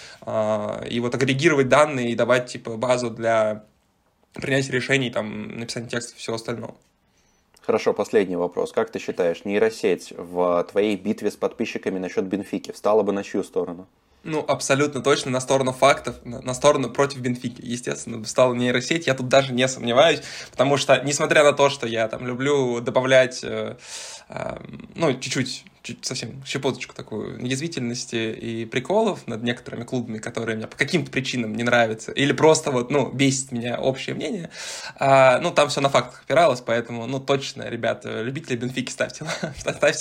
И вот агрегировать данные и давать, типа, базу для... принятие решений, там, написание текстов и всего остального. Хорошо, последний вопрос. Как ты считаешь, нейросеть в твоей битве с подписчиками насчет Бенфики встала бы на чью сторону? Ну, абсолютно точно на сторону фактов, на сторону против Бенфики. Естественно, встала нейросеть, я тут даже не сомневаюсь, потому что, несмотря на то, что я там люблю добавлять, ну, чуть-чуть, совсем щепоточку такую язвительности и приколов над некоторыми клубами, которые мне по каким-то причинам не нравятся, или просто вот, ну, бесит меня общее мнение, ну, там все на фактах опиралось, поэтому, ну, точно, ребята, любители Бенфики, ставьте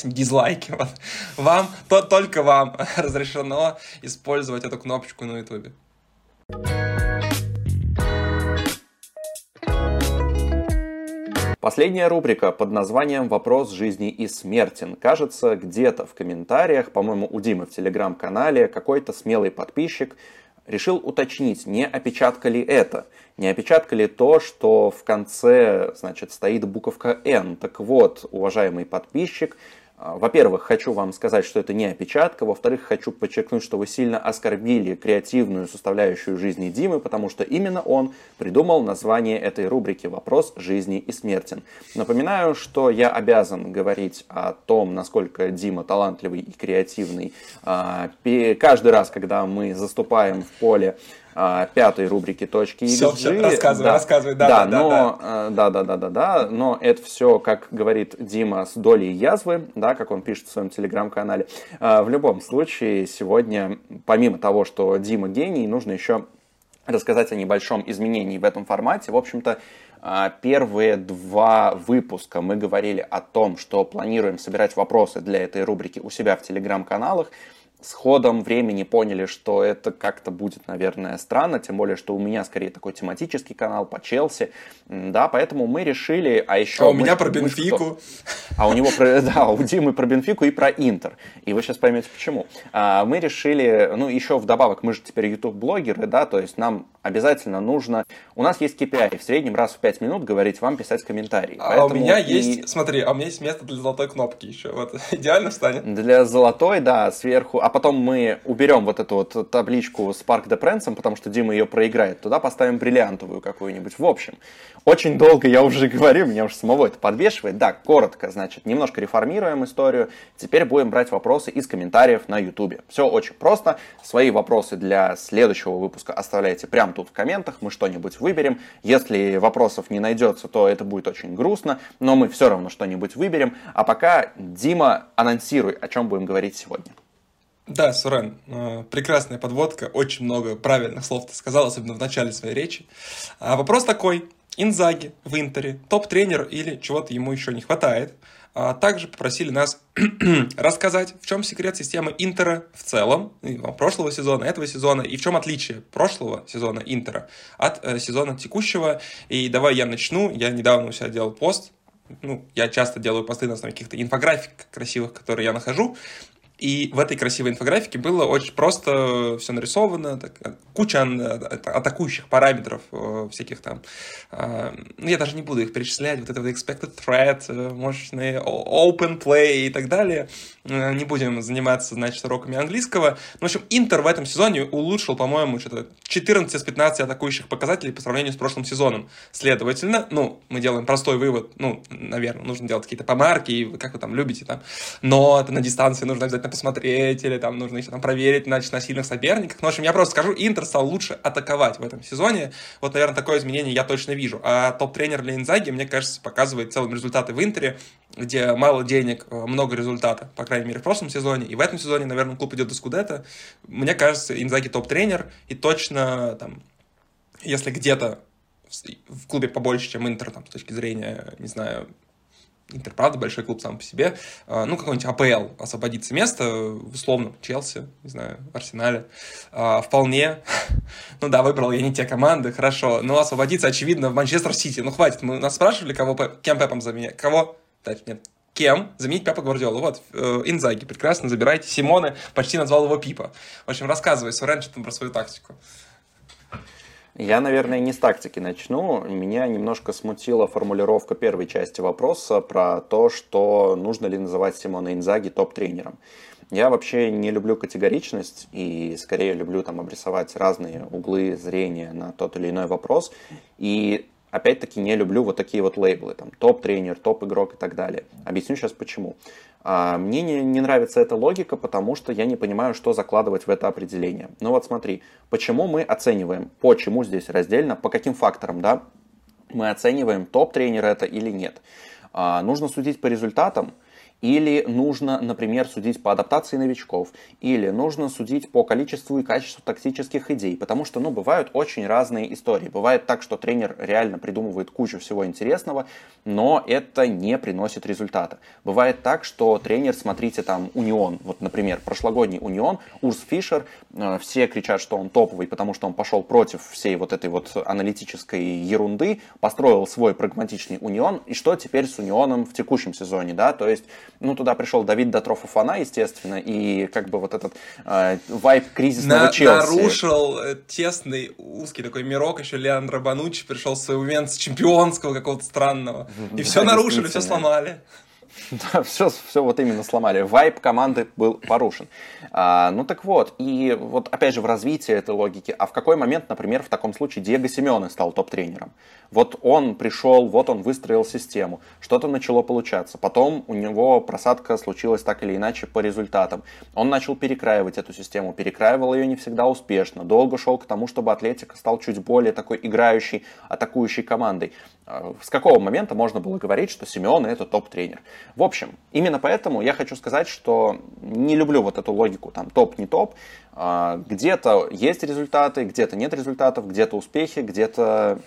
дизлайки, вот. Вам, то только вам разрешено использовать эту кнопочку на Ютубе. Последняя рубрика под названием «Вопрос жизни и смерти». Кажется, где-то в комментариях, по-моему, у Димы в телеграм-канале какой-то смелый подписчик решил уточнить, не опечатка ли это, не опечатка ли то, что в конце, значит, стоит буковка «Н». Так вот, уважаемый подписчик, во-первых, хочу вам сказать, что это не опечатка. Во-вторых, хочу подчеркнуть, что вы сильно оскорбили креативную составляющую жизни Димы, потому что именно он придумал название этой рубрики «Вопрос жизни и смерти». Напоминаю, что я обязан говорить о том, насколько Дима талантливый и креативный каждый раз, когда мы заступаем в поле пятой рубрики «Точки xG». Все, рассказывай, да. Но это все, как говорит Дима, с долей язвы, да, как он пишет в своем телеграм-канале. В любом случае, сегодня, помимо того, что Дима гений, нужно еще рассказать о небольшом изменении в этом формате. В общем-то, первые два выпуска мы говорили о том, что планируем собирать вопросы для этой рубрики у себя в телеграм-каналах. С ходом времени поняли, что это как-то будет, наверное, странно, тем более, что у меня скорее такой тематический канал по Челси, да, поэтому мы решили, а еще... А у меня про Бенфику. А у него, да, у Димы про Бенфику и про Интер, и вы сейчас поймете почему. Мы решили, ну, еще вдобавок, мы же теперь YouTube-блогеры, да, то есть нам обязательно нужно... У нас есть KPI, в среднем раз в 5 минут говорить вам, писать комментарии. А у меня есть, смотри, а у меня есть место для золотой кнопки еще, вот, идеально встанет. Для золотой, да, сверху... А потом мы уберем вот эту вот табличку с Парк де Пренсом, потому что Дима ее проиграет. Туда поставим бриллиантовую какую-нибудь. В общем, очень долго я уже говорю, меня уж самого это подвешивает. Да, коротко, значит, немножко реформируем историю. Теперь будем брать вопросы из комментариев на Ютубе. Все очень просто. Свои вопросы для следующего выпуска оставляйте прямо тут в комментах. Мы что-нибудь выберем. Если вопросов не найдется, то это будет очень грустно. Но мы все равно что-нибудь выберем. А пока, Дима, анонсируй, о чем будем говорить сегодня. Да, Сурен, прекрасная подводка, очень много правильных слов ты сказал, особенно в начале своей речи. А вопрос такой, Индзаги в Интере, топ-тренер или чего-то ему еще не хватает? А также попросили нас рассказать, в чем секрет системы Интера в целом, прошлого сезона, этого сезона, и в чем отличие прошлого сезона Интера от сезона текущего. И давай я начну, я недавно у себя делал пост, ну, я часто делаю посты на основе каких-то инфографик красивых, которые я нахожу. И в этой красивой инфографике было очень просто все нарисовано, так, куча атакующих параметров всяких там. Я даже не буду их перечислять, вот это вот expected threat, мощный open play и так далее. Не будем заниматься, значит, уроками английского. Но, в общем, Интер в этом сезоне улучшил, по-моему, что-то 14 из 15 атакующих показателей по сравнению с прошлым сезоном. Следовательно, ну, мы делаем простой вывод, ну, наверное, нужно делать какие-то помарки, как вы там любите, там, но это на дистанции нужно обязательно посмотреть, или там нужно еще там проверить на сильных соперниках. Ну, в общем, я просто скажу, Интер стал лучше атаковать в этом сезоне. Вот, наверное, такое изменение я точно вижу. А топ-тренер для Индзаги, мне кажется, показывает в целом результаты в Интере, где мало денег, много результата, по крайней мере, в прошлом сезоне. И в этом сезоне, наверное, клуб идет до Скудетто. Мне кажется, Индзаги топ-тренер, и точно, там, если где-то в клубе побольше, чем Интер, там, с точки зрения, не знаю, Интер, правда, большой клуб сам по себе. Ну, какой-нибудь АПЛ освободится место, условно, Челси, не знаю, Арсенале. Вполне. Ну да, выбрал я не те команды, хорошо. Но освободится, очевидно, в Манчестер Сити. Ну, хватит, мы нас спрашивали, кем Пепом заменять. Кого? Да, нет. Кем заменить Пепа Гвардиолу? Вот, Индзаги, прекрасно, забирайте. Симоне почти назвал его Пипа. В общем, рассказывай, Сурен, что там про свою тактику. Я, наверное, не с тактики начну. Меня немножко смутила формулировка первой части вопроса про то, что нужно ли называть Симоне Индзаги топ-тренером. Я вообще не люблю категоричность и скорее люблю там обрисовать разные углы зрения на тот или иной вопрос. И опять-таки не люблю вот такие вот лейблы, там топ-тренер, топ-игрок и так далее. Объясню сейчас почему. Мне не нравится эта логика, потому что я не понимаю, что закладывать в это определение. Ну вот смотри, почему мы оцениваем, почему здесь раздельно, по каким факторам, да, мы оцениваем, топ-тренер это или нет. Нужно судить по результатам. Или нужно, например, судить по адаптации новичков, или нужно судить по количеству и качеству тактических идей, потому что, ну, бывают очень разные истории. Бывает так, что тренер реально придумывает кучу всего интересного, но это не приносит результата. Бывает так, что тренер, смотрите, там, Унион, вот, например, прошлогодний Унион, Урс Фишер, все кричат, что он топовый, потому что он пошел против всей вот этой вот аналитической ерунды, построил свой прагматичный Унион, и что теперь с Унионом в текущем сезоне, да, то есть... Ну, туда пришел Давид Дотрофа Фана, естественно, и как бы вот этот вайб кризисного Челси. Нарушил тесный, узкий такой мирок, еще Леандро Бануччи пришел в свой момент с чемпионского какого-то странного. И все нарушили, все сломали. Да, все вот именно сломали. Вайб команды был порушен. Ну так вот, и вот опять же в развитии этой логики. А в какой момент, например, в таком случае Диего Симеоне стал топ-тренером? Вот он пришел, вот он выстроил систему. Что-то начало получаться. Потом у него просадка случилась так или иначе по результатам. Он начал перекраивать эту систему. Перекраивал ее не всегда успешно. Долго шел к тому, чтобы Атлетико стал чуть более такой играющей, атакующей командой. С какого момента можно было говорить, что Симеоне это топ-тренер? В общем, именно поэтому я хочу сказать, что не люблю вот эту логику, там, топ-не топ. Где-то есть результаты, где-то нет результатов, где-то успехи, где-то,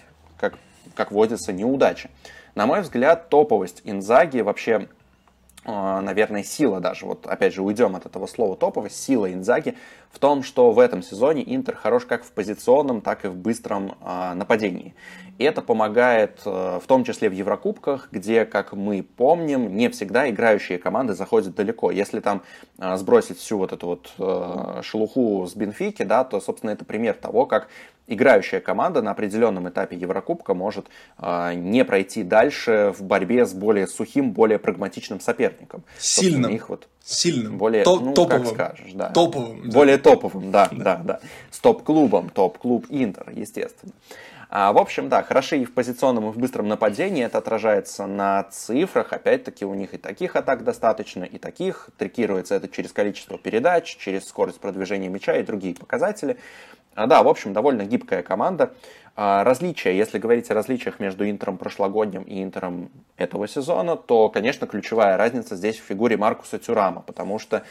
как водится, неудачи. На мой взгляд, топовость Индзаги вообще... наверное, сила даже, вот опять же уйдем от этого слова топовость, сила Индзаги в том, что в этом сезоне Интер хорош как в позиционном, так и в быстром нападении. И это помогает в том числе в Еврокубках, где, как мы помним, не всегда играющие команды заходят далеко. Если там сбросить всю вот эту вот шелуху с Бенфики, да, то, собственно, это пример того, как играющая команда на определенном этапе Еврокубка может не пройти дальше в борьбе с более сухим, более прагматичным соперником. Сильным. Их вот сильным. Более, топовым. Как скажешь, да. Топовым. Более топовым, да. С топ-клубом. Топ-клуб Интер, естественно. В общем, да, хороши и в позиционном, и в быстром нападении. Это отражается на цифрах. Опять-таки, у них и таких атак достаточно, и таких. Трекируется это через количество передач, через скорость продвижения мяча и другие показатели. Да, в общем, довольно гибкая команда. Различия, если говорить о различиях между Интером прошлогодним и Интером этого сезона, то, конечно, ключевая разница здесь в фигуре Маркуса Тюрама, потому что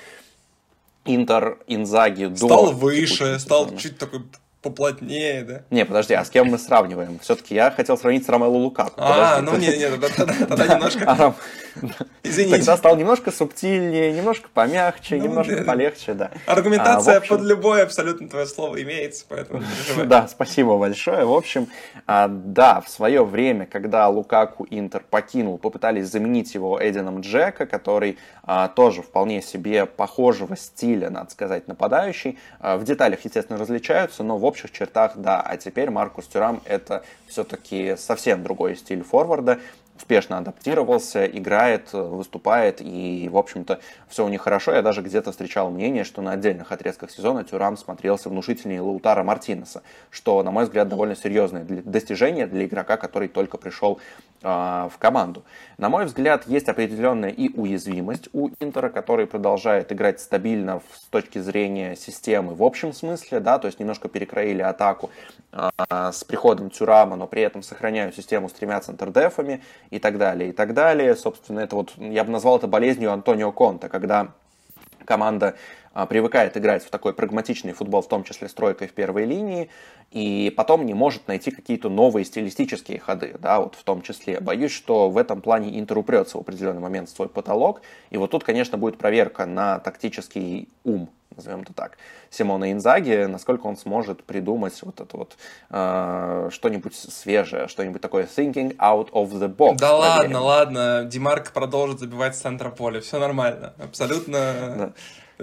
Интер Индзаги до... Стал выше, стал чуть такой... поплотнее, да? Не, подожди, а с кем мы сравниваем? Все-таки я хотел сравнить с Ромелу Лукаку. Тогда немножко... Извините. Тогда стал немножко субтильнее, немножко помягче, немножко полегче, да. Аргументация под любое абсолютно твое слово имеется, поэтому... Да, спасибо большое. В общем, да, в свое время, когда Лукаку Интер покинул, попытались заменить его Эдином Джека, который тоже вполне себе похожего стиля, надо сказать, нападающий. В деталях, естественно, различаются, но в общих чертах, да. А теперь Маркус Тюрам — это все-таки совсем другой стиль форварда. Успешно адаптировался, играет, выступает, и, в общем-то, все у них хорошо. Я даже где-то встречал мнение, что на отдельных отрезках сезона Тюрам смотрелся внушительнее Лаутаро Мартинеса, что, на мой взгляд, довольно серьезное достижение для игрока, который только пришел в команду. На мой взгляд, есть определенная и уязвимость у Интера, который продолжает играть стабильно с точки зрения системы в общем смысле, да, то есть немножко перекроили атаку с приходом Тюрама, но при этом сохраняют систему с тремя центрдефами и так далее, и так далее. Собственно, это вот, я бы назвал это болезнью Антонио Конте, когда команда привыкает играть в такой прагматичный футбол, в том числе с тройкой в первой линии, и потом не может найти какие-то новые стилистические ходы, да, вот в том числе. Боюсь, что в этом плане Интер упрется в определенный момент в свой потолок, и вот тут, конечно, будет проверка на тактический ум, назовем это так, Симоне Индзаги, насколько он сможет придумать вот это вот что-нибудь свежее, что-нибудь такое thinking out of the box. Да наверное. Ладно, Димарко продолжит забивать с центра поля, все нормально, абсолютно...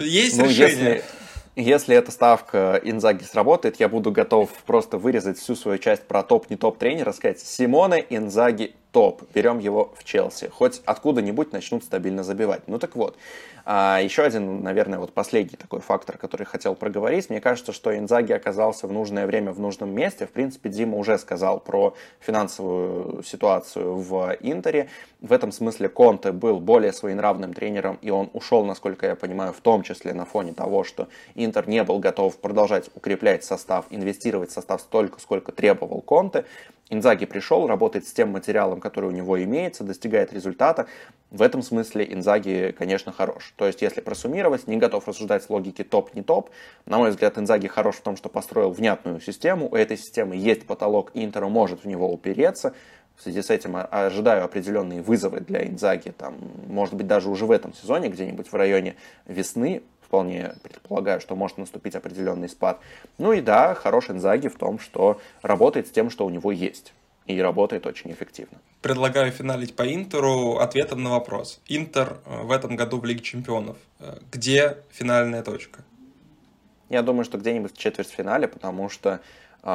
Есть решение. Если эта ставка Индзаги сработает, я буду готов просто вырезать всю свою часть про топ-не топ тренера, сказать: Симоне Индзаги топ, берем его в Челси, хоть откуда-нибудь начнут стабильно забивать. Ну так вот, еще один, наверное, вот последний такой фактор, который хотел проговорить. Мне кажется, что Индзаги оказался в нужное время в нужном месте. В принципе, Дима уже сказал про финансовую ситуацию в Интере. В этом смысле Конте был более своенравным тренером, и он ушел, насколько я понимаю, в том числе на фоне того, что Интер не был готов продолжать укреплять состав, инвестировать в состав столько, сколько требовал Конте. Индзаги пришел, работает с тем материалом, который у него имеется, достигает результата. В этом смысле Индзаги, конечно, хорош. То есть, если просуммировать, не готов рассуждать с логики топ-не топ. На мой взгляд, Индзаги хорош в том, что построил внятную систему. У этой системы есть потолок, и Интер может в него упереться. В связи с этим ожидаю определенные вызовы для Индзаги. Там, может быть, даже уже в этом сезоне, где-нибудь в районе весны, вполне предполагаю, что может наступить определенный спад. Ну и да, хорош Индзаги в том, что работает с тем, что у него есть. И работает очень эффективно. предлагаю финалить по Интеру ответом на вопрос. Интер в этом году в Лиге Чемпионов. Где финальная точка? Я думаю, что где-нибудь в четвертьфинале, потому что у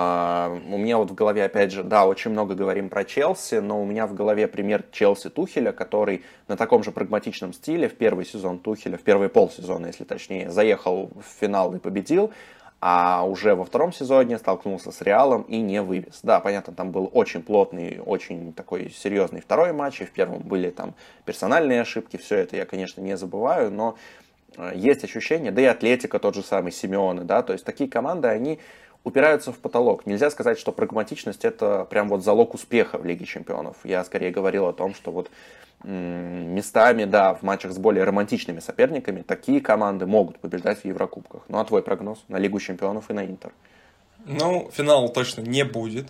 меня вот в голове, опять же, да, очень много говорим про Челси, но у меня в голове пример Челси Тухеля, который на таком же прагматичном стиле в первый сезон Тухеля, в первые полсезона, если точнее, заехал в финал и победил, а уже во втором сезоне столкнулся с Реалом и не вывез. Да, понятно, там был очень плотный, очень такой серьезный второй матч, и в первом были там персональные ошибки, все это я, конечно, не забываю, но есть ощущение, да и Атлетико тот же самый, Симеоне, да, то есть такие команды, они упираются в потолок. Нельзя сказать, что прагматичность — это прям вот залог успеха в Лиге Чемпионов. Я скорее говорил о том, что вот местами, да, в матчах с более романтичными соперниками такие команды могут побеждать в Еврокубках. Ну а твой прогноз на Лигу Чемпионов и на Интер? Ну, финала точно не будет.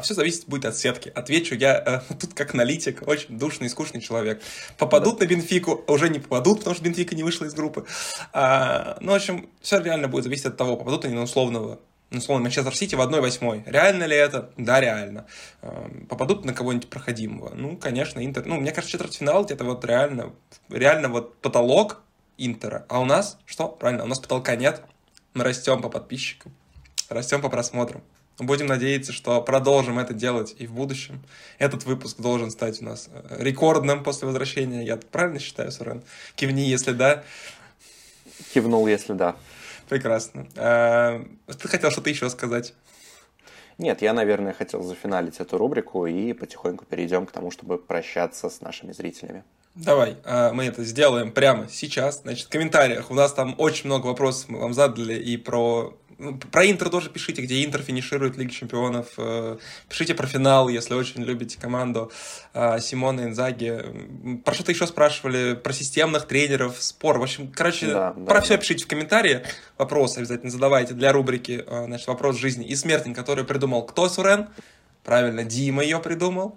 Все зависит будет от сетки. Отвечу я тут как аналитик, очень душный и скучный человек. Попадут на Бенфику, уже не попадут, потому что Бенфика не вышла из группы. Ну, в общем, все реально будет зависеть от того, попадут они на условно Манчестер Сити в 1/8. Реально ли это? Да, реально. Попадут на кого-нибудь проходимого? Ну, конечно, Интер. Ну, мне кажется, четвертьфинал это вот реально вот потолок Интера. А у нас что? Правильно, у нас потолка нет. Мы растем по подписчикам, растем по просмотрам. Будем надеяться, что продолжим это делать и в будущем. Этот выпуск должен стать у нас рекордным после возвращения. Я правильно считаю, Сурен? Кивни, если да. Кивнул, если да. Прекрасно. Ты хотел что-то еще сказать? Нет, я, наверное, хотел зафиналить эту рубрику и потихоньку перейдем к тому, чтобы прощаться с нашими зрителями. Давай, мы это сделаем прямо сейчас. Значит, в комментариях у нас там очень много вопросов мы вам задали и про Интер тоже пишите, где Интер финиширует Лигу Чемпионов. Пишите про финал, если очень любите команду Симоне Индзаги. Про что-то еще спрашивали, про системных тренеров, спор. В общем, короче, все пишите в комментариях. Вопросы обязательно задавайте для рубрики значит, «Вопрос жизни и смерти», который придумал кто, Сурен? Правильно, Дима ее придумал.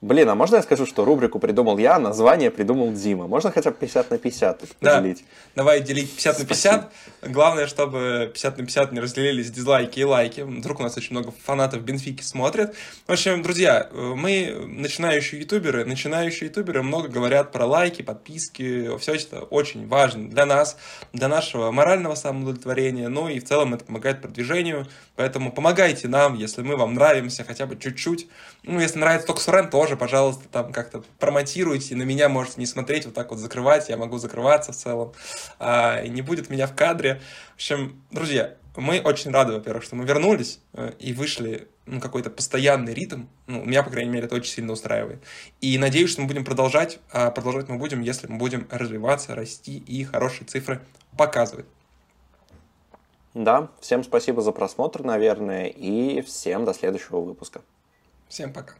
Блин, а можно я скажу, что рубрику придумал я, название придумал Дима? Можно хотя бы 50/50 поделить? Да, давай делить 50/50. Главное, чтобы 50/50 не разделились дизлайки и лайки. Вдруг у нас очень много фанатов Бенфики смотрят. В общем, друзья, мы начинающие ютуберы много говорят про лайки, подписки. Все это очень важно для нас, для нашего морального самоудовлетворения. Ну и в целом это помогает продвижению. Поэтому помогайте нам, если мы вам нравимся хотя бы чуть-чуть. Ну, если нравится только Сурен, тоже, пожалуйста, там как-то промотируйте, на меня можете не смотреть, вот так вот закрывать, я могу закрываться в целом, и не будет меня в кадре. В общем, друзья, мы очень рады, во-первых, что мы вернулись и вышли на какой-то постоянный ритм, ну, меня, по крайней мере, это очень сильно устраивает, и надеюсь, что мы будем продолжать, а продолжать мы будем, если мы будем развиваться, расти и хорошие цифры показывать. Да, всем спасибо за просмотр, наверное, и всем до следующего выпуска. Всем пока.